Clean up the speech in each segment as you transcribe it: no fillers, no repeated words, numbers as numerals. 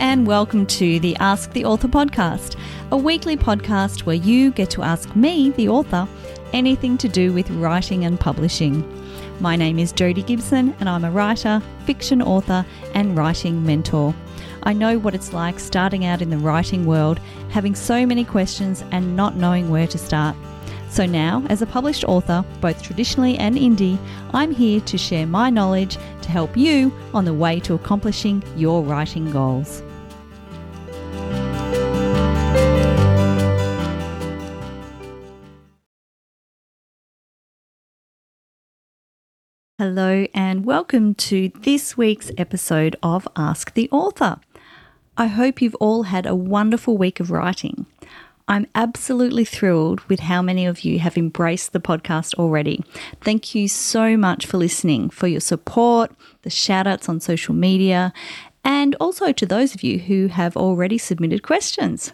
and welcome to the Ask the Author podcast, a weekly podcast where you get to ask me, the author, anything to do with writing and publishing. My name is Jodie Gibson and I'm a writer, fiction author and writing mentor. I know what it's like starting out in the writing world, having so many questions and not knowing where to start. So now, as a published author, both traditionally and indie, I'm here to share my knowledge to help you on the way to accomplishing your writing goals. Hello and welcome to this week's episode of Ask the Author. I hope you've all had a wonderful week of writing. I'm absolutely thrilled with how many of you have embraced the podcast already. Thank you so much for listening, for your support, the shout-outs on social media, and also to those of you who have already submitted questions.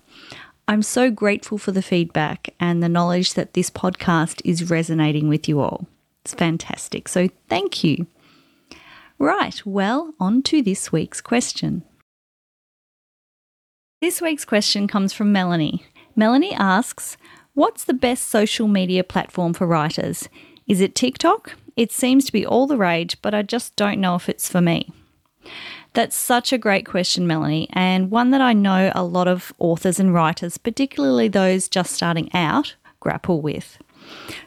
I'm so grateful for the feedback and the knowledge that this podcast is resonating with you all. It's fantastic, so thank you. Right, well, on to this week's question. This week's question comes from Melanie. Melanie asks, what's the best social media platform for writers? Is it TikTok? It seems to be all the rage, but I just don't know if it's for me. That's such a great question, Melanie, and one that I know a lot of authors and writers, particularly those just starting out, grapple with.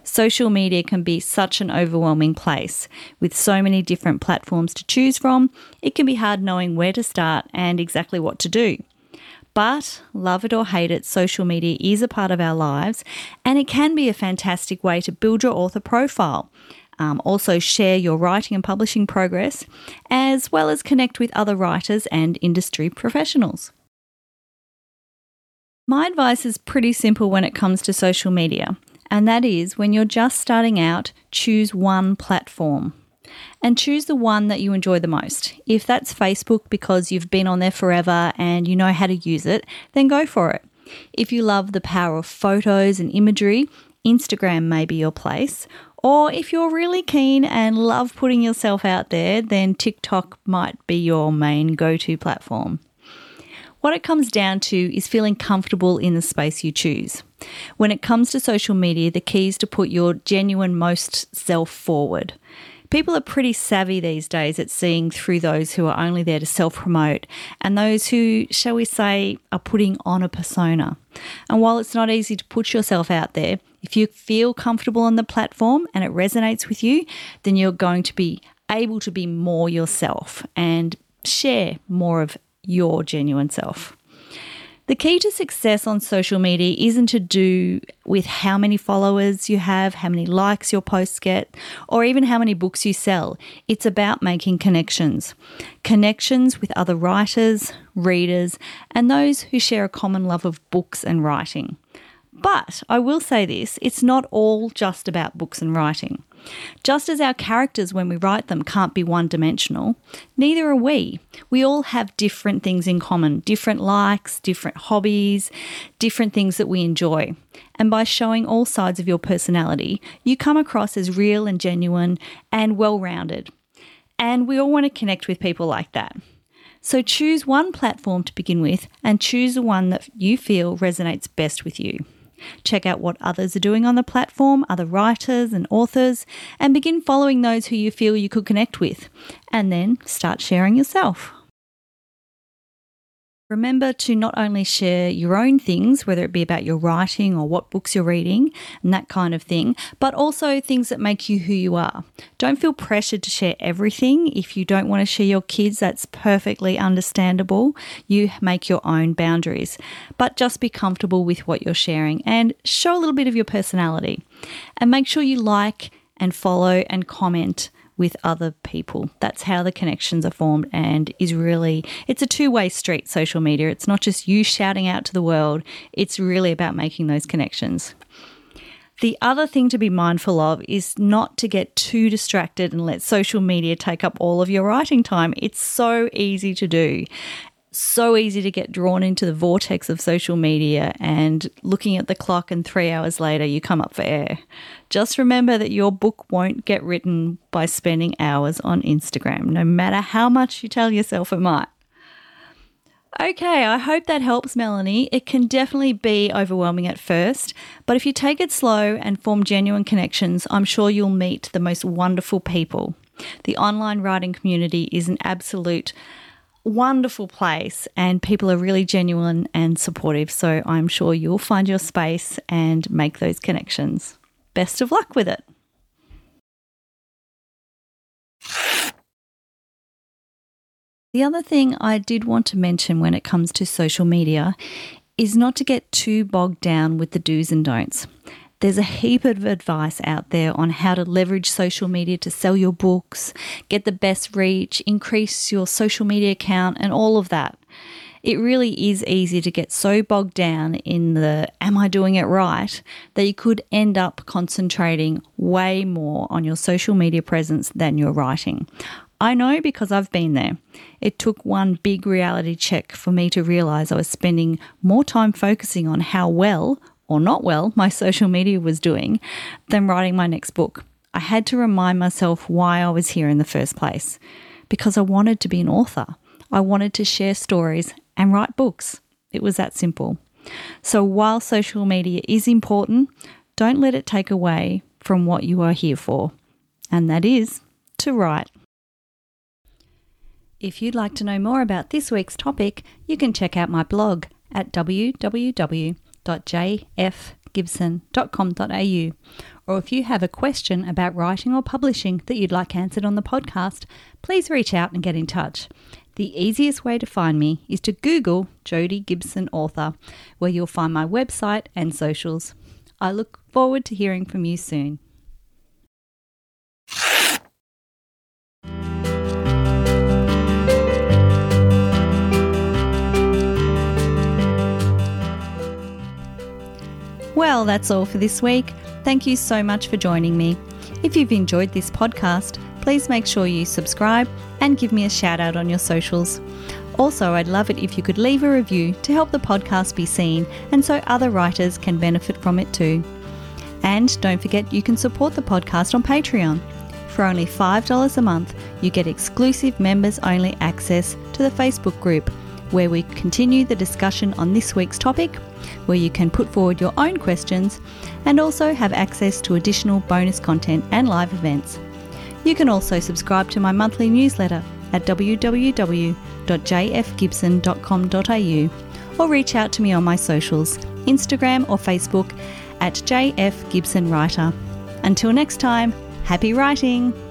Social media can be such an overwhelming place. With so many different platforms to choose from, it can be hard knowing where to start and exactly what to do. But love it or hate it, social media is a part of our lives and it can be a fantastic way to build your author profile, also share your writing and publishing progress, as well as connect with other writers and industry professionals. My advice is pretty simple when it comes to social media, and that is when you're just starting out, choose one platform. And choose the one that you enjoy the most. If that's Facebook because you've been on there forever and you know how to use it, then go for it. If you love the power of photos and imagery, Instagram may be your place. Or if you're really keen and love putting yourself out there, then TikTok might be your main go-to platform. What it comes down to is feeling comfortable in the space you choose. When it comes to social media, the key is to put your genuine most self forward. People are pretty savvy these days at seeing through those who are only there to self-promote and those who, shall we say, are putting on a persona. And while it's not easy to put yourself out there, if you feel comfortable on the platform and it resonates with you, then you're going to be able to be more yourself and share more of your genuine self. The key to success on social media isn't to do with how many followers you have, how many likes your posts get, or even how many books you sell. It's about making connections with other writers, readers, and those who share a common love of books and writing. But I will say this, it's not all just about books and writing. Just as our characters when we write them can't be one-dimensional, neither are we. We all have different things in common, different likes, different hobbies, different things that we enjoy. And by showing all sides of your personality, you come across as real and genuine and well-rounded. And we all want to connect with people like that. So choose one platform to begin with and choose the one that you feel resonates best with you. Check out what others are doing on the platform, other writers and authors, and begin following those who you feel you could connect with, and then start sharing yourself. Remember to not only share your own things, whether it be about your writing or what books you're reading and that kind of thing, but also things that make you who you are. Don't feel pressured to share everything. If you don't want to share your kids, that's perfectly understandable. You make your own boundaries, but just be comfortable with what you're sharing and show a little bit of your personality. And make sure you like and follow and comment with other people. That's how the connections are formed and is really, it's a two-way street, social media. It's not just you shouting out to the world. It's really about making those connections. The other thing to be mindful of is not to get too distracted and let social media take up all of your writing time. It's so easy to do. So easy to get drawn into the vortex of social media and looking at the clock and 3 hours later you come up for air. Just remember that your book won't get written by spending hours on Instagram, no matter how much you tell yourself it might. Okay, I hope that helps, Melanie. It can definitely be overwhelming at first, but if you take it slow and form genuine connections, I'm sure you'll meet the most wonderful people. The online writing community is an absolute wonderful place and people are really genuine and supportive, so I'm sure you'll find your space and make those connections. Best of luck with it. The other thing I did want to mention when it comes to social media is not to get too bogged down with the do's and don'ts. There's a heap of advice out there on how to leverage social media to sell your books, get the best reach, increase your social media account, and all of that. It really is easy to get so bogged down in the am I doing it right that you could end up concentrating way more on your social media presence than your writing. I know because I've been there. It took one big reality check for me to realise I was spending more time focusing on how well or not well my social media was doing than writing my next book. I had to remind myself why I was here in the first place, because I wanted to be an author. I wanted to share stories and write books. It was that simple. So while social media is important, don't let it take away from what you are here for, and that is to write. If you'd like to know more about this week's topic, you can check out my blog at www.jfgibson.com.au. Or if you have a question about writing or publishing that you'd like answered on the podcast, please reach out and get in touch. The easiest way to find me is to Google Jodie Gibson Author, where you'll find my website and socials. I look forward to hearing from you soon. Well, that's all for this week. Thank you so much for joining me. If you've enjoyed this podcast, please make sure you subscribe and give me a shout out on your socials. Also, I'd love it if you could leave a review to help the podcast be seen and so other writers can benefit from it too. And don't forget you can support the podcast on Patreon. For only $5 a month, you get exclusive members-only access to the Facebook group, where we continue the discussion on this week's topic, where you can put forward your own questions and also have access to additional bonus content and live events. You can also subscribe to my monthly newsletter at www.jfgibson.com.au or reach out to me on my socials, Instagram or Facebook at jfgibsonwriter. Until next time, happy writing!